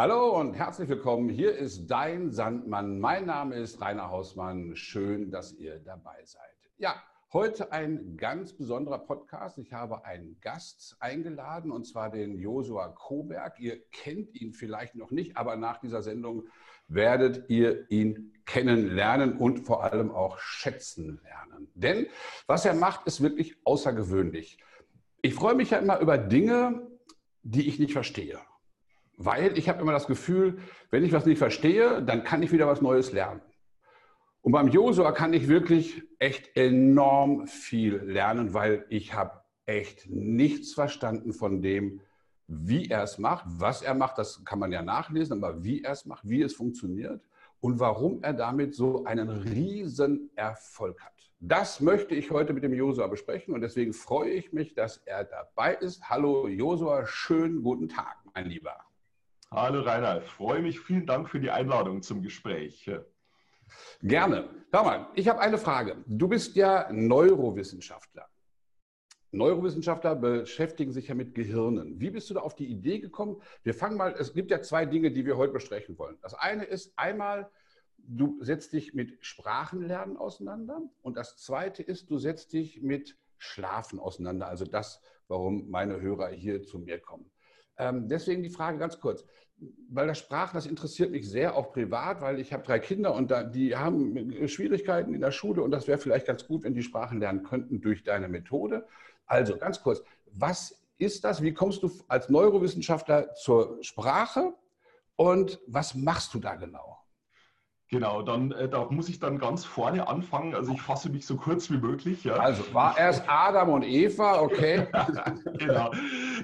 Hallo und herzlich willkommen. Hier ist dein Sandmann. Mein Name ist Rainer Hausmann. Schön, dass ihr dabei seid. Ja, heute ein ganz besonderer Podcast. Ich habe einen Gast eingeladen, und zwar den Josua Koberg. Ihr kennt ihn vielleicht noch nicht, aber nach dieser Sendung werdet ihr ihn kennenlernen und vor allem auch schätzen lernen. Denn was er macht, ist wirklich außergewöhnlich. Ich freue mich ja immer über Dinge, die ich nicht verstehe. Weil ich habe immer das Gefühl, wenn ich was nicht verstehe, dann kann ich wieder was Neues lernen. Und beim Josua kann ich wirklich echt enorm viel lernen, weil ich habe echt nichts verstanden von dem, wie er es macht, was er macht. Das kann man ja nachlesen, aber wie er es macht, wie es funktioniert und warum er damit so einen riesen Erfolg hat. Das möchte ich heute mit dem Josua besprechen, und deswegen freue ich mich, dass er dabei ist. Hallo Josua, schönen guten Tag, mein Lieber. Hallo Rainer, ich freue mich. Vielen Dank für die Einladung zum Gespräch. Gerne. Schau mal, ich habe eine Frage. Du bist ja Neurowissenschaftler. Neurowissenschaftler beschäftigen sich ja mit Gehirnen. Wie bist du da auf die Idee gekommen? Wir fangen mal, es gibt ja zwei Dinge, die wir heute besprechen wollen. Das eine ist einmal, du setzt dich mit Sprachenlernen auseinander, und das zweite ist, du setzt dich mit Schlafen auseinander. Also das, warum meine Hörer hier zu mir kommen. Deswegen die Frage ganz kurz, weil das Sprachen, das interessiert mich sehr, auch privat, weil ich habe 3 Kinder und die haben Schwierigkeiten in der Schule, und das wäre vielleicht ganz gut, wenn die Sprachen lernen könnten durch deine Methode. Also ganz kurz, was ist das? Wie kommst du als Neurowissenschaftler zur Sprache und was machst du da genau? Genau, da muss ich dann ganz vorne anfangen. Also ich fasse mich so kurz wie möglich. Ja. Also war erst Adam und Eva, okay. Genau.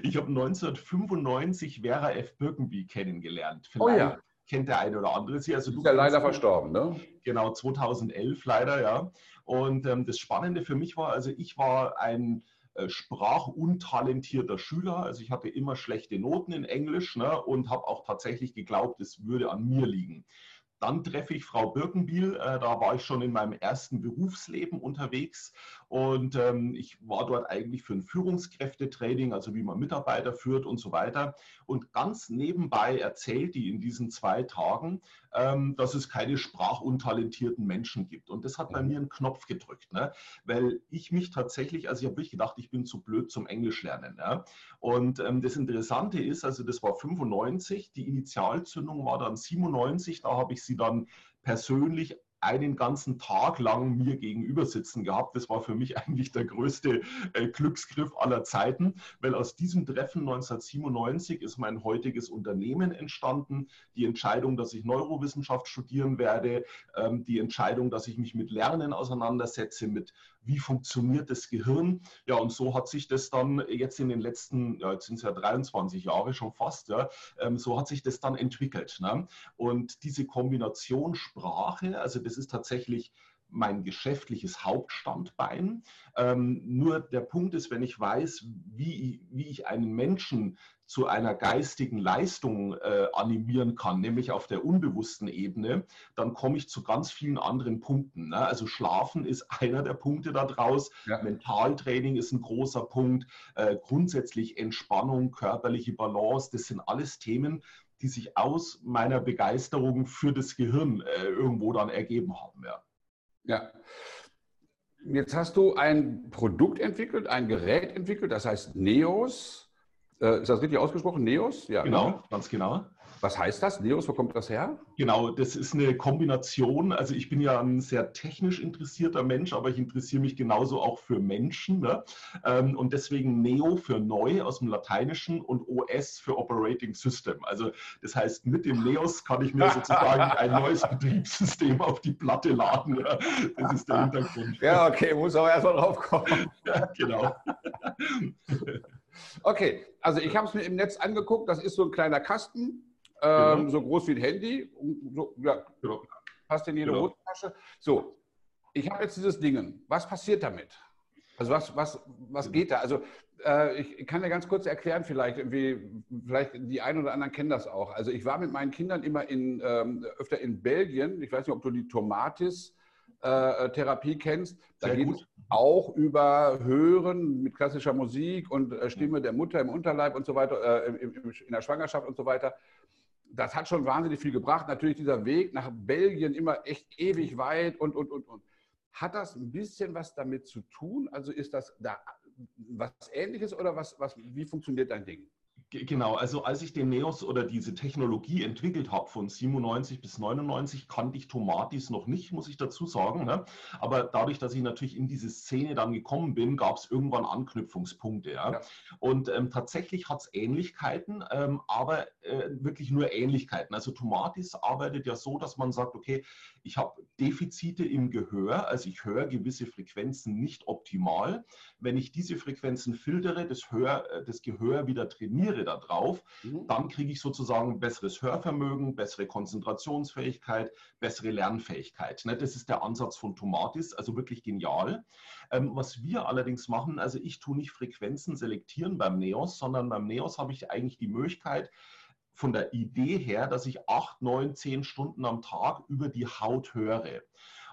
Ich habe 1995 Vera F. Birkenby kennengelernt. Vielleicht kennt der eine oder andere sie. Also du bist ja leider verstorben, ne? Genau, 2011 leider, ja. Und das Spannende für mich war, also ich war ein sprachuntalentierter Schüler. Also ich hatte immer schlechte Noten in Englisch, ne, und habe auch tatsächlich geglaubt, es würde an mir liegen. Dann treffe ich Frau Birkenbiel, da war ich schon in meinem ersten Berufsleben unterwegs, und ich war dort eigentlich für ein Führungskräftetraining, also wie man Mitarbeiter führt und so weiter. Und ganz nebenbei erzählt die in diesen 2 Tagen, dass es keine sprachuntalentierten Menschen gibt. Und das hat bei mir einen Knopf gedrückt, ne? Weil ich mich tatsächlich, also ich habe wirklich gedacht, ich bin zu blöd zum Englischlernen. Ne? Und das Interessante ist, also das war 95, die Initialzündung war dann 97, da habe ich sie dann persönlich einen ganzen Tag lang mir gegenüber sitzen gehabt. Das war für mich eigentlich der größte Glücksgriff aller Zeiten, weil aus diesem Treffen 1997 ist mein heutiges Unternehmen entstanden. Die Entscheidung, dass ich Neurowissenschaft studieren werde, die Entscheidung, dass ich mich mit Lernen auseinandersetze, mit wie funktioniert das Gehirn. Ja, und so hat sich das dann jetzt in den letzten, ja, jetzt sind es ja 23 Jahre schon fast, ja, so hat sich das dann entwickelt. Ne? Und diese Kombination Sprache, also das ist tatsächlich mein geschäftliches Hauptstandbein. Nur der Punkt ist, wenn ich weiß, wie ich einen Menschen zu einer geistigen Leistung animieren kann, nämlich auf der unbewussten Ebene, dann komme ich zu ganz vielen anderen Punkten. Ne? Also Schlafen ist einer der Punkte daraus, ja. Mentaltraining ist ein großer Punkt, grundsätzlich Entspannung, körperliche Balance, das sind alles Themen, die sich aus meiner Begeisterung für das Gehirn irgendwo dann ergeben haben. Ja. Ja, jetzt hast du ein Produkt entwickelt, ein Gerät entwickelt, das heißt Neos. Ist das richtig ausgesprochen? Neos? Ja, genau, ne? Ganz genau. Was heißt das? Neos, wo kommt das her? Genau, das ist eine Kombination. Also ich bin ja ein sehr technisch interessierter Mensch, aber ich interessiere mich genauso auch für Menschen. Ne? Und deswegen Neo für neu aus dem Lateinischen und OS für Operating System. Also das heißt, mit dem Neos kann ich mir sozusagen ein neues Betriebssystem auf die Platte laden. Ne? Das ist der Hintergrund. Ja, okay, muss aber erstmal drauf kommen. Ja, genau. Okay, also ich habe es mir im Netz angeguckt. Das ist so ein kleiner Kasten, genau. So groß wie ein Handy. So, ja, genau. Passt in jede Hosentasche. Genau. So, ich habe jetzt dieses Ding. Was passiert damit? Also was geht da? Also ich kann ja ganz kurz erklären vielleicht, vielleicht die einen oder anderen kennen das auch. Also ich war mit meinen Kindern immer öfter in Belgien. Ich weiß nicht, ob du die Tomatis Therapie kennst, da geht es auch über Hören mit klassischer Musik und Stimme der Mutter im Unterleib und so weiter, in der Schwangerschaft und so weiter. das hat schon wahnsinnig viel gebracht. Natürlich dieser Weg nach Belgien immer echt ewig weit und. Hat das ein bisschen was damit zu tun? Also ist das da was Ähnliches oder wie funktioniert dein Ding? Genau, also als ich den Neos oder diese Technologie entwickelt habe von 97 bis 99, kannte ich Tomatis noch nicht, muss ich dazu sagen. Ne? Aber dadurch, dass ich natürlich in diese Szene dann gekommen bin, gab es irgendwann Anknüpfungspunkte. Ja? Ja. Und tatsächlich hat es Ähnlichkeiten, aber wirklich nur Ähnlichkeiten. Also Tomatis arbeitet ja so, dass man sagt, okay, ich habe Defizite im Gehör, also ich höre gewisse Frequenzen nicht optimal. Wenn ich diese Frequenzen filtere, das Gehör wieder trainiere, da drauf, dann kriege ich sozusagen besseres Hörvermögen, bessere Konzentrationsfähigkeit, bessere Lernfähigkeit. Das ist der Ansatz von Tomatis, also wirklich genial. Was wir allerdings machen, also ich tue nicht Frequenzen selektieren beim Neos, sondern beim Neos habe ich eigentlich die Möglichkeit, von der Idee her, dass ich 8, 9, 10 Stunden am Tag über die Haut höre.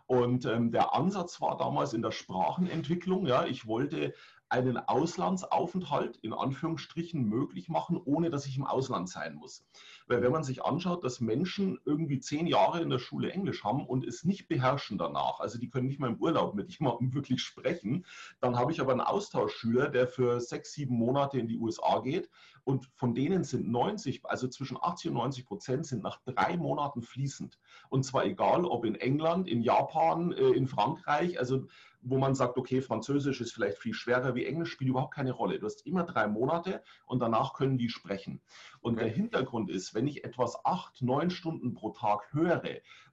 Und der Ansatz war damals in der Sprachenentwicklung, ja, ich wollte einen Auslandsaufenthalt in Anführungsstrichen möglich machen, ohne dass ich im Ausland sein muss. Weil wenn man sich anschaut, dass Menschen irgendwie 10 Jahre in der Schule Englisch haben und es nicht beherrschen danach, also die können nicht mal im Urlaub mit jemandem wirklich sprechen, dann habe ich aber einen Austauschschüler, der für 6, 7 Monate in die USA geht und von denen sind 90, also zwischen 80 und 90% sind nach 3 Monaten fließend. Und zwar egal, ob in England, in Japan, in Frankreich, also wo man sagt, okay, Französisch ist vielleicht viel schwerer wie Englisch, spielt überhaupt keine Rolle. Du hast immer 3 Monate und danach können die sprechen. Und okay. Der Hintergrund ist, wenn ich etwas 8, 9 Stunden pro Tag höre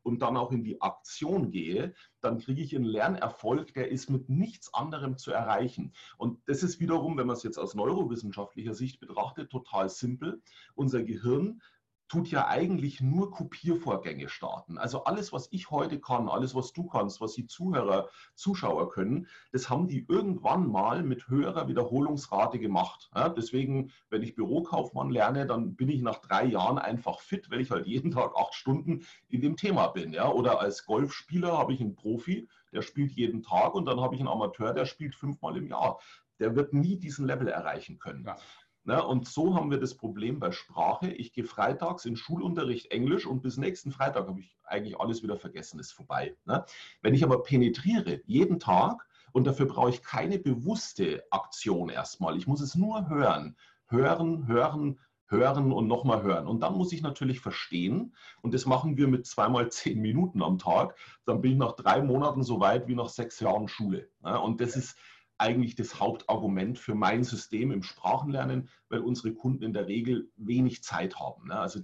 und dann auch in die Aktion gehe, dann kriege ich einen Lernerfolg, der ist mit nichts anderem zu erreichen. Und das ist wiederum, wenn man es jetzt aus neurowissenschaftlicher Sicht betrachtet, total simpel. Unser Gehirn tut ja eigentlich nur Kopiervorgänge starten. Also alles, was ich heute kann, alles, was du kannst, was die Zuschauer können, das haben die irgendwann mal mit höherer Wiederholungsrate gemacht. Ja, deswegen, wenn ich Bürokaufmann lerne, dann bin ich nach 3 Jahren einfach fit, weil ich halt jeden Tag 8 Stunden in dem Thema bin. Ja? Oder als Golfspieler habe ich einen Profi, der spielt jeden Tag und dann habe ich einen Amateur, der spielt 5-mal im Jahr. Der wird nie diesen Level erreichen können. Ja. Na, und so haben wir das Problem bei Sprache. Ich gehe freitags in Schulunterricht Englisch und bis nächsten Freitag habe ich eigentlich alles wieder vergessen, ist vorbei. Ne? Wenn ich aber penetriere, jeden Tag, und dafür brauche ich keine bewusste Aktion erstmal. Ich muss es nur hören. Hören, hören, hören und nochmal hören. Und dann muss ich natürlich verstehen. Und das machen wir mit 2 mal 10 Minuten am Tag. Dann bin ich nach 3 Monaten so weit wie nach 6 Jahren Schule. Ne? Und das ist eigentlich das Hauptargument für mein System im Sprachenlernen, weil unsere Kunden in der Regel wenig Zeit haben. Ne? Also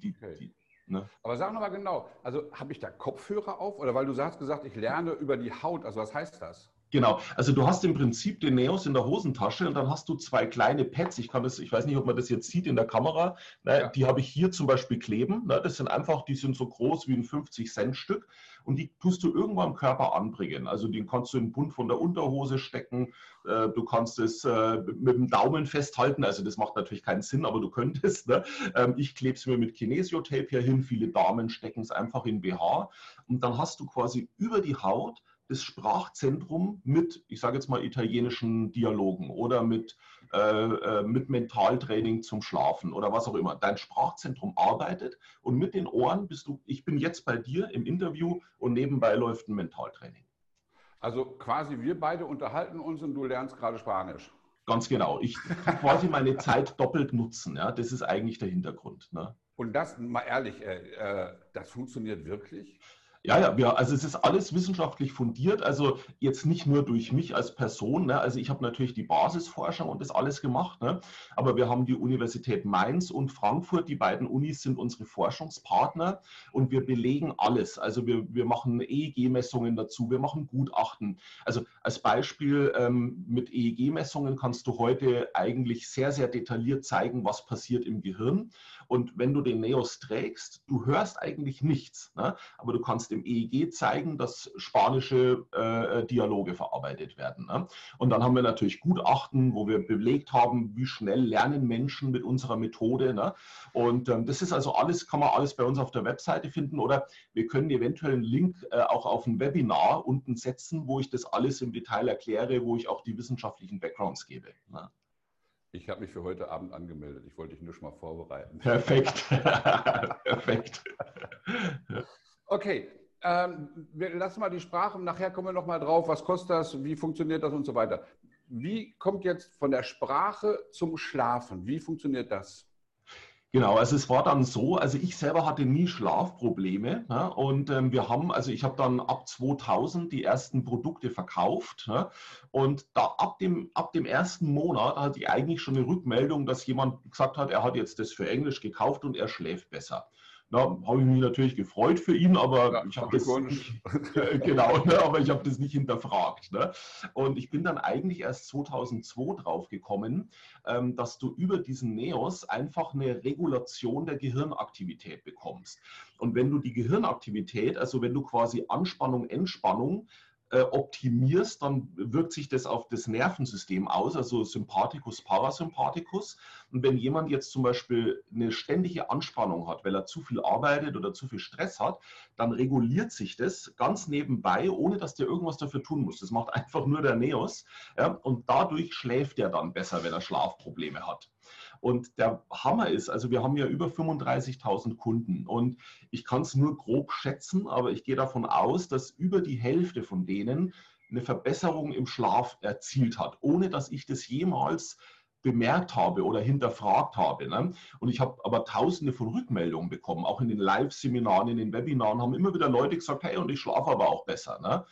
ne? Aber sag nochmal genau, also habe ich da Kopfhörer auf? Oder weil du hast gesagt, ich lerne über die Haut, also was heißt das? Genau, also du hast im Prinzip den Neos in der Hosentasche und dann hast du 2 kleine Pads. Ich weiß nicht, ob man das jetzt sieht in der Kamera. Ne? Ja. Die habe ich hier zum Beispiel kleben. Ne? Das sind einfach, die sind so groß wie ein 50-Cent-Stück und die tust du irgendwo am Körper anbringen. Also den kannst du im Bund von der Unterhose stecken. Du kannst es mit dem Daumen festhalten. Also das macht natürlich keinen Sinn, aber du könntest. Ne? Ich klebe es mir mit Kinesiotape hier hin. Viele Damen stecken es einfach in BH und dann hast du quasi über die Haut das Sprachzentrum mit, ich sage jetzt mal, italienischen Dialogen oder mit Mentaltraining zum Schlafen oder was auch immer. Dein Sprachzentrum arbeitet und mit den Ohren bist du, ich bin jetzt bei dir im Interview und nebenbei läuft ein Mentaltraining. Also quasi wir beide unterhalten uns und du lernst gerade Spanisch. Ganz genau. Ich kann quasi meine Zeit doppelt nutzen. Ja? Das ist eigentlich der Hintergrund. Ne? Und das, mal ehrlich, das funktioniert wirklich? Ja, also es ist alles wissenschaftlich fundiert, also jetzt nicht nur durch mich als Person, ne? Also ich habe natürlich die Basisforschung und das alles gemacht, ne? Aber wir haben die Universität Mainz und Frankfurt, die beiden Unis sind unsere Forschungspartner und wir belegen alles, also wir machen EEG-Messungen dazu, wir machen Gutachten, also als Beispiel mit EEG-Messungen kannst du heute eigentlich sehr, sehr detailliert zeigen, was passiert im Gehirn und wenn du den Neos trägst, du hörst eigentlich nichts, ne? Aber du kannst im EEG zeigen, dass spanische Dialoge verarbeitet werden. Ne? Und dann haben wir natürlich Gutachten, wo wir belegt haben, wie schnell lernen Menschen mit unserer Methode. Ne? Und das ist also alles, kann man alles bei uns auf der Webseite finden oder wir können eventuell einen Link auch auf ein Webinar unten setzen, wo ich das alles im Detail erkläre, wo ich auch die wissenschaftlichen Backgrounds gebe. Ne? Ich habe mich für heute Abend angemeldet. Ich wollte dich nur schon mal vorbereiten. Perfekt. Perfekt. Okay. Wir lassen mal die Sprache und nachher kommen wir nochmal drauf, was kostet das, wie funktioniert das und so weiter. Wie kommt jetzt von der Sprache zum Schlafen? Wie funktioniert das? Genau, also es war dann so, also ich selber hatte nie Schlafprobleme, ne? Und ich habe dann ab 2000 die ersten Produkte verkauft, ne? Und da ab dem ersten Monat hatte ich eigentlich schon eine Rückmeldung, dass jemand gesagt hat, er hat jetzt das für Englisch gekauft und er schläft besser. Da habe ich mich natürlich gefreut für ihn, aber ja, ich habe das nicht, genau, ne, aber ich habe das nicht hinterfragt. Ne? Und ich bin dann eigentlich erst 2002 drauf gekommen, dass du über diesen Neos einfach eine Regulation der Gehirnaktivität bekommst. Und wenn du die Gehirnaktivität, also wenn du quasi Anspannung, Entspannung optimierst, dann wirkt sich das auf das Nervensystem aus, also Sympathikus, Parasympathikus. Und wenn jemand jetzt zum Beispiel eine ständige Anspannung hat, weil er zu viel arbeitet oder zu viel Stress hat, dann reguliert sich das ganz nebenbei, ohne dass der irgendwas dafür tun muss. Das macht einfach nur der Neos, ja, und dadurch schläft er dann besser, wenn er Schlafprobleme hat. Und der Hammer ist, also wir haben ja über 35.000 Kunden und ich kann es nur grob schätzen, aber ich gehe davon aus, dass über die Hälfte von denen eine Verbesserung im Schlaf erzielt hat, ohne dass ich das jemals bemerkt habe oder hinterfragt habe. Ne? Und ich habe aber tausende von Rückmeldungen bekommen, auch in den Live-Seminaren, in den Webinaren haben immer wieder Leute gesagt, hey, und ich schlafe aber auch besser. Ne?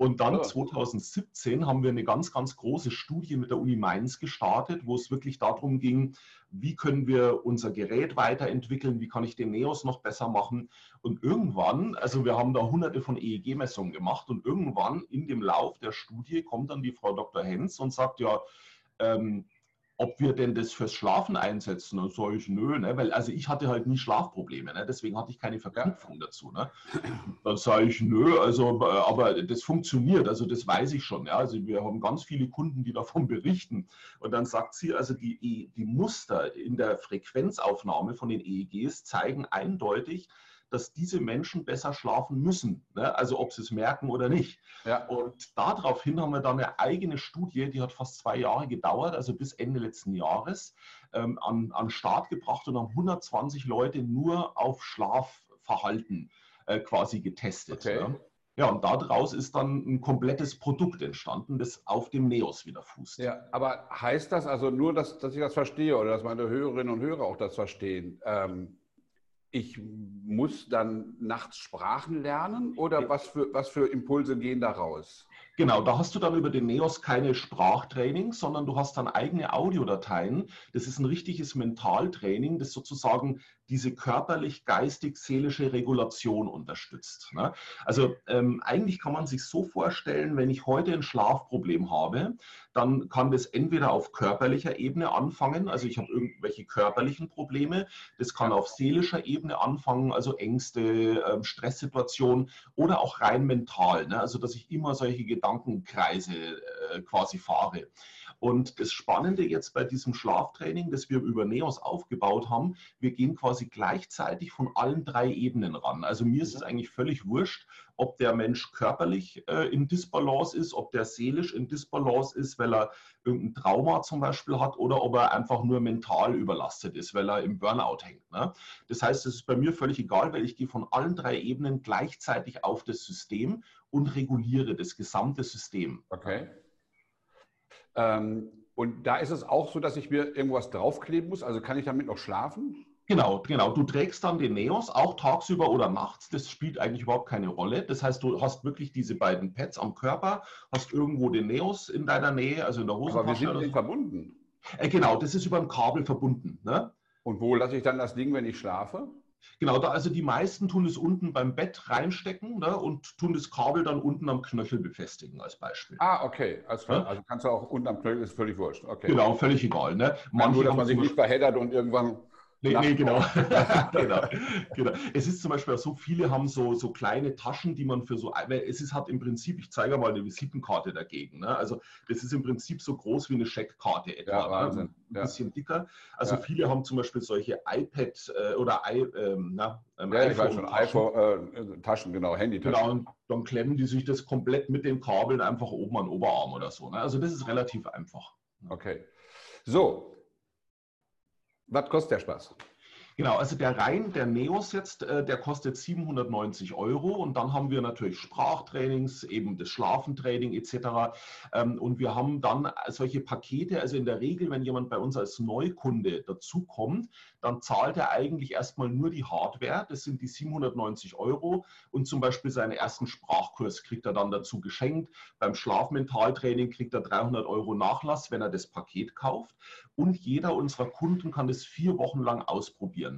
Und dann 2017 haben wir eine ganz, ganz große Studie mit der Uni Mainz gestartet, wo es wirklich darum ging, wie können wir unser Gerät weiterentwickeln, wie kann ich den Neos noch besser machen. Und irgendwann, also wir haben da hunderte von EEG-Messungen gemacht und irgendwann in dem Lauf der Studie kommt dann die Frau Dr. Hens und sagt, ja, ob wir denn das fürs Schlafen einsetzen, und so ich, nö, ne? Weil also ich hatte halt nie Schlafprobleme, ne? Deswegen hatte ich keine Verknüpfung dazu. Ne? Dann sage ich, nö, also, aber das funktioniert, also das weiß ich schon. Ja? Also wir haben ganz viele Kunden, die davon berichten. Und dann sagt sie, also die Muster in der Frequenzaufnahme von den EEGs zeigen eindeutig, dass diese Menschen besser schlafen müssen, ne? Also ob sie es merken oder nicht. Ja. Und daraufhin haben wir dann eine eigene Studie, die hat fast 2 Jahre gedauert, also bis Ende letzten Jahres, an Start gebracht und haben 120 Leute nur auf Schlafverhalten quasi getestet. Okay. Ne? Ja, und daraus ist dann ein komplettes Produkt entstanden, das auf dem Neos wieder fußt. Ja, aber heißt das also nur, dass ich das verstehe oder dass meine Hörerinnen und Hörer auch das verstehen? Ich muss dann nachts Sprachen lernen oder was für Impulse gehen da raus? Genau, da hast du dann über den Neos keine Sprachtraining, sondern du hast dann eigene Audiodateien. Das ist ein richtiges Mentaltraining, das sozusagen diese körperlich-geistig-seelische Regulation unterstützt. Ne? Also eigentlich kann man sich so vorstellen, wenn ich heute ein Schlafproblem habe, dann kann das entweder auf körperlicher Ebene anfangen, also ich habe irgendwelche körperlichen Probleme, das kann auf seelischer Ebene anfangen, also Ängste, Stresssituationen oder auch rein mental, ne? Also dass ich immer solche Gedankenkreise quasi fahre. Und das Spannende jetzt bei diesem Schlaftraining, das wir über Neos aufgebaut haben, wir gehen quasi gleichzeitig von allen 3 Ebenen ran. Also mir ist es eigentlich völlig wurscht, ob der Mensch körperlich in Disbalance ist, ob der seelisch in Disbalance ist, weil er irgendein Trauma zum Beispiel hat oder ob er einfach nur mental überlastet ist, weil er im Burnout hängt. Ne? Das heißt, es ist bei mir völlig egal, weil ich gehe von allen 3 Ebenen gleichzeitig auf das System und reguliere das gesamte System. Okay. Und da ist es auch so, dass ich mir irgendwas draufkleben muss, also kann ich damit noch schlafen? Genau. Du trägst dann den Neos, auch tagsüber oder nachts. Das spielt eigentlich überhaupt keine Rolle. Das heißt, du hast wirklich diese beiden Pads am Körper, hast irgendwo den Neos in deiner Nähe, also in der Hosentasche. Aber wir sind nicht verbunden. Genau, das ist über ein Kabel verbunden. Ne? Und wo lasse ich dann das Ding, wenn ich schlafe? Genau, also die meisten tun es unten beim Bett reinstecken, ne, und tun das Kabel dann unten am Knöchel befestigen als Beispiel. Ah, okay. Also kannst du auch unten am Knöchel, ist völlig wurscht. Okay. Genau, völlig egal. Ne? Nur, dass man sich nicht verheddert und irgendwann... Nee, genau. Genau. Es ist zum Beispiel auch so, viele haben so kleine Taschen, die man für so... Es ist halt im Prinzip, ich zeige mal eine Visitenkarte dagegen. Ne? Also das ist im Prinzip so groß wie eine Scheckkarte etwa. Ja, Wahnsinn. Ne? Ein bisschen dicker. Also viele haben zum Beispiel solche iPad oder iPhone-Taschen, genau, Handytaschen. Genau, dann klemmen die sich das komplett mit den Kabeln einfach oben an den Oberarm oder so. Ne? Also das ist relativ einfach. Ne? Okay. So, was kostet der Spaß? Genau, also der Neos jetzt, der kostet 790 € und dann haben wir natürlich Sprachtrainings, eben das Schlafentraining etc. Und wir haben dann solche Pakete, also in der Regel, wenn jemand bei uns als Neukunde dazukommt, dann zahlt er eigentlich erstmal nur die Hardware, das sind die 790 € und zum Beispiel seinen ersten Sprachkurs kriegt er dann dazu geschenkt. Beim Schlafmentaltraining kriegt er 300 € Nachlass, wenn er das Paket kauft und jeder unserer Kunden kann das 4 Wochen lang ausprobieren.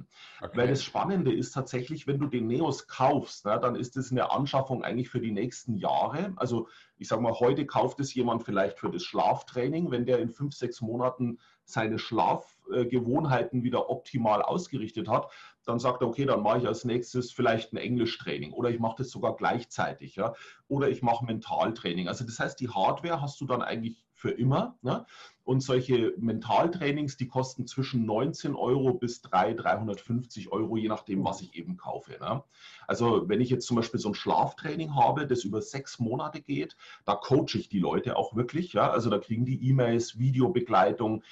Okay. Weil das Spannende ist tatsächlich, wenn du den Neos kaufst, ne, dann ist das eine Anschaffung eigentlich für die nächsten Jahre. Also ich sage mal, heute kauft es jemand vielleicht für das Schlaftraining, wenn der in 5, 6 Monaten seine Schlafgewohnheiten wieder optimal ausgerichtet hat, dann sagt er, okay, dann mache ich als nächstes vielleicht ein Englischtraining oder ich mache das sogar gleichzeitig, ja, oder ich mache Mentaltraining. Also das heißt, die Hardware hast du dann eigentlich für immer, ne? Und solche Mentaltrainings, die kosten zwischen 19 € bis 350 €, je nachdem, was ich eben kaufe, ne? Also wenn ich jetzt zum Beispiel so ein Schlaftraining habe, das über 6 Monate geht, da coache ich die Leute auch wirklich, ja? Also da kriegen die E-Mails, Videobegleitung,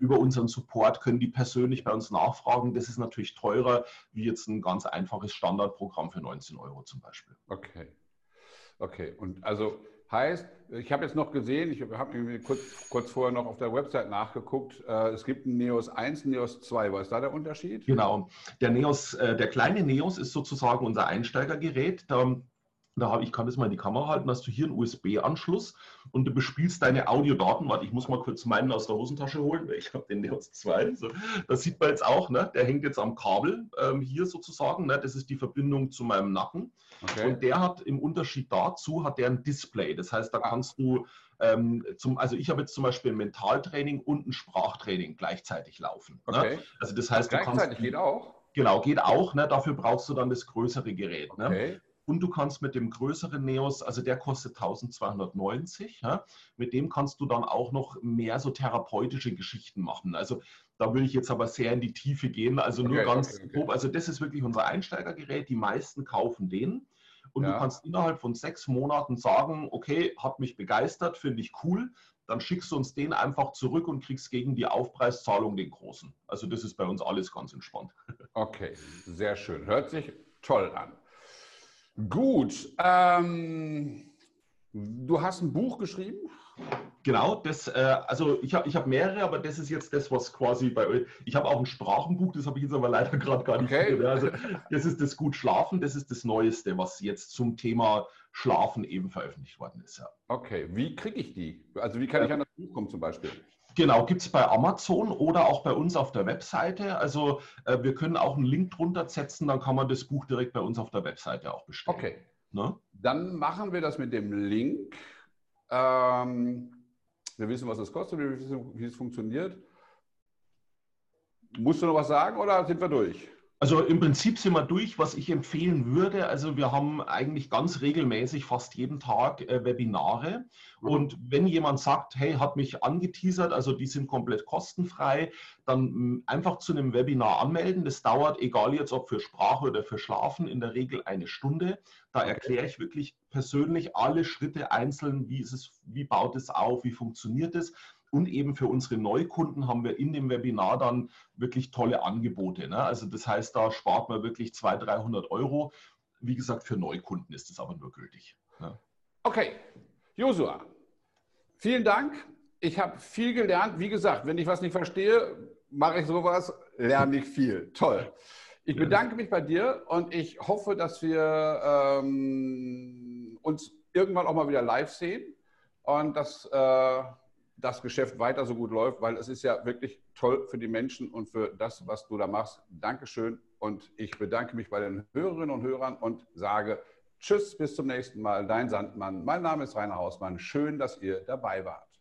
über unseren Support können die persönlich bei uns nachfragen. Das ist natürlich teurer, wie jetzt ein ganz einfaches Standardprogramm für 19 € zum Beispiel. Okay. Okay, und also heißt, ich habe jetzt noch gesehen, ich habe kurz vorher noch auf der Website nachgeguckt, es gibt einen Neos 1, einen Neos 2. Was ist da der Unterschied? Genau, der kleine Neos ist sozusagen unser Einsteigergerät. Ich kann das mal in die Kamera halten, hast du hier einen USB-Anschluss und du bespielst deine Audiodaten. Warte, ich muss mal kurz meinen aus der Hosentasche holen, weil ich habe den Neos 2. So, das sieht man jetzt auch, ne? Der hängt jetzt am Kabel hier sozusagen, ne? Das ist die Verbindung zu meinem Nacken. Okay. Und der hat im Unterschied dazu, hat der ein Display. Das heißt, da kannst du, also ich habe jetzt zum Beispiel ein Mentaltraining und ein Sprachtraining gleichzeitig laufen. Okay. Ne? Also das heißt, gleichzeitig geht auch? Genau, geht auch, ne? Dafür brauchst du dann das größere Gerät. Okay. Ne? Und du kannst mit dem größeren Neos, also der kostet 1290, ja, mit dem kannst du dann auch noch mehr so therapeutische Geschichten machen. Also da will ich jetzt aber sehr in die Tiefe gehen, also nur ganz grob. Also das ist wirklich unser Einsteigergerät, die meisten kaufen den. Und ja, du kannst innerhalb von 6 Monaten sagen, okay, hat mich begeistert, finde ich cool, dann schickst du uns den einfach zurück und kriegst gegen die Aufpreiszahlung den großen. Also das ist bei uns alles ganz entspannt. Okay, sehr schön. Hört sich toll an. Gut, du hast ein Buch geschrieben? Genau, das, also ich hab mehrere, aber das ist jetzt das, was quasi bei euch, ich habe auch ein Sprachenbuch, das habe ich jetzt aber leider gerade gar nicht. Okay. Also das ist das Gut Schlafen, das ist das Neueste, was jetzt zum Thema Schlafen eben veröffentlicht worden ist. Ja. Okay, wie kriege ich die? Also wie kann ich an das Buch kommen zum Beispiel? Genau, gibt es bei Amazon oder auch bei uns auf der Webseite. Also wir können auch einen Link drunter setzen, dann kann man das Buch direkt bei uns auf der Webseite auch bestellen. Okay, ne? Dann machen wir das mit dem Link. Wir wissen, was das kostet, wir wissen, wie es funktioniert. Musst du noch was sagen oder sind wir durch? Also im Prinzip sind wir durch, was ich empfehlen würde. Also wir haben eigentlich ganz regelmäßig fast jeden Tag Webinare. Und wenn jemand sagt, hey, hat mich angeteasert, also die sind komplett kostenfrei, dann einfach zu einem Webinar anmelden. Das dauert, egal jetzt ob für Sprache oder für Schlafen, in der Regel 1 Stunde. Da erkläre ich wirklich persönlich alle Schritte einzeln, wie ist es, wie baut es auf, wie funktioniert es. Und eben für unsere Neukunden haben wir in dem Webinar dann wirklich tolle Angebote, ne? Also das heißt, da spart man wirklich 200, 300 €. Wie gesagt, für Neukunden ist das aber nur gültig, ne? Okay, Josua, vielen Dank. Ich habe viel gelernt. Wie gesagt, wenn ich was nicht verstehe, mache ich sowas, lerne ich viel. Toll. Ich bedanke mich bei dir und ich hoffe, dass wir uns irgendwann auch mal wieder live sehen und dass das Geschäft weiter so gut läuft, weil es ist ja wirklich toll für die Menschen und für das, was du da machst. Dankeschön und ich bedanke mich bei den Hörerinnen und Hörern und sage Tschüss, bis zum nächsten Mal. Dein Sandmann, mein Name ist Rainer Hausmann. Schön, dass ihr dabei wart.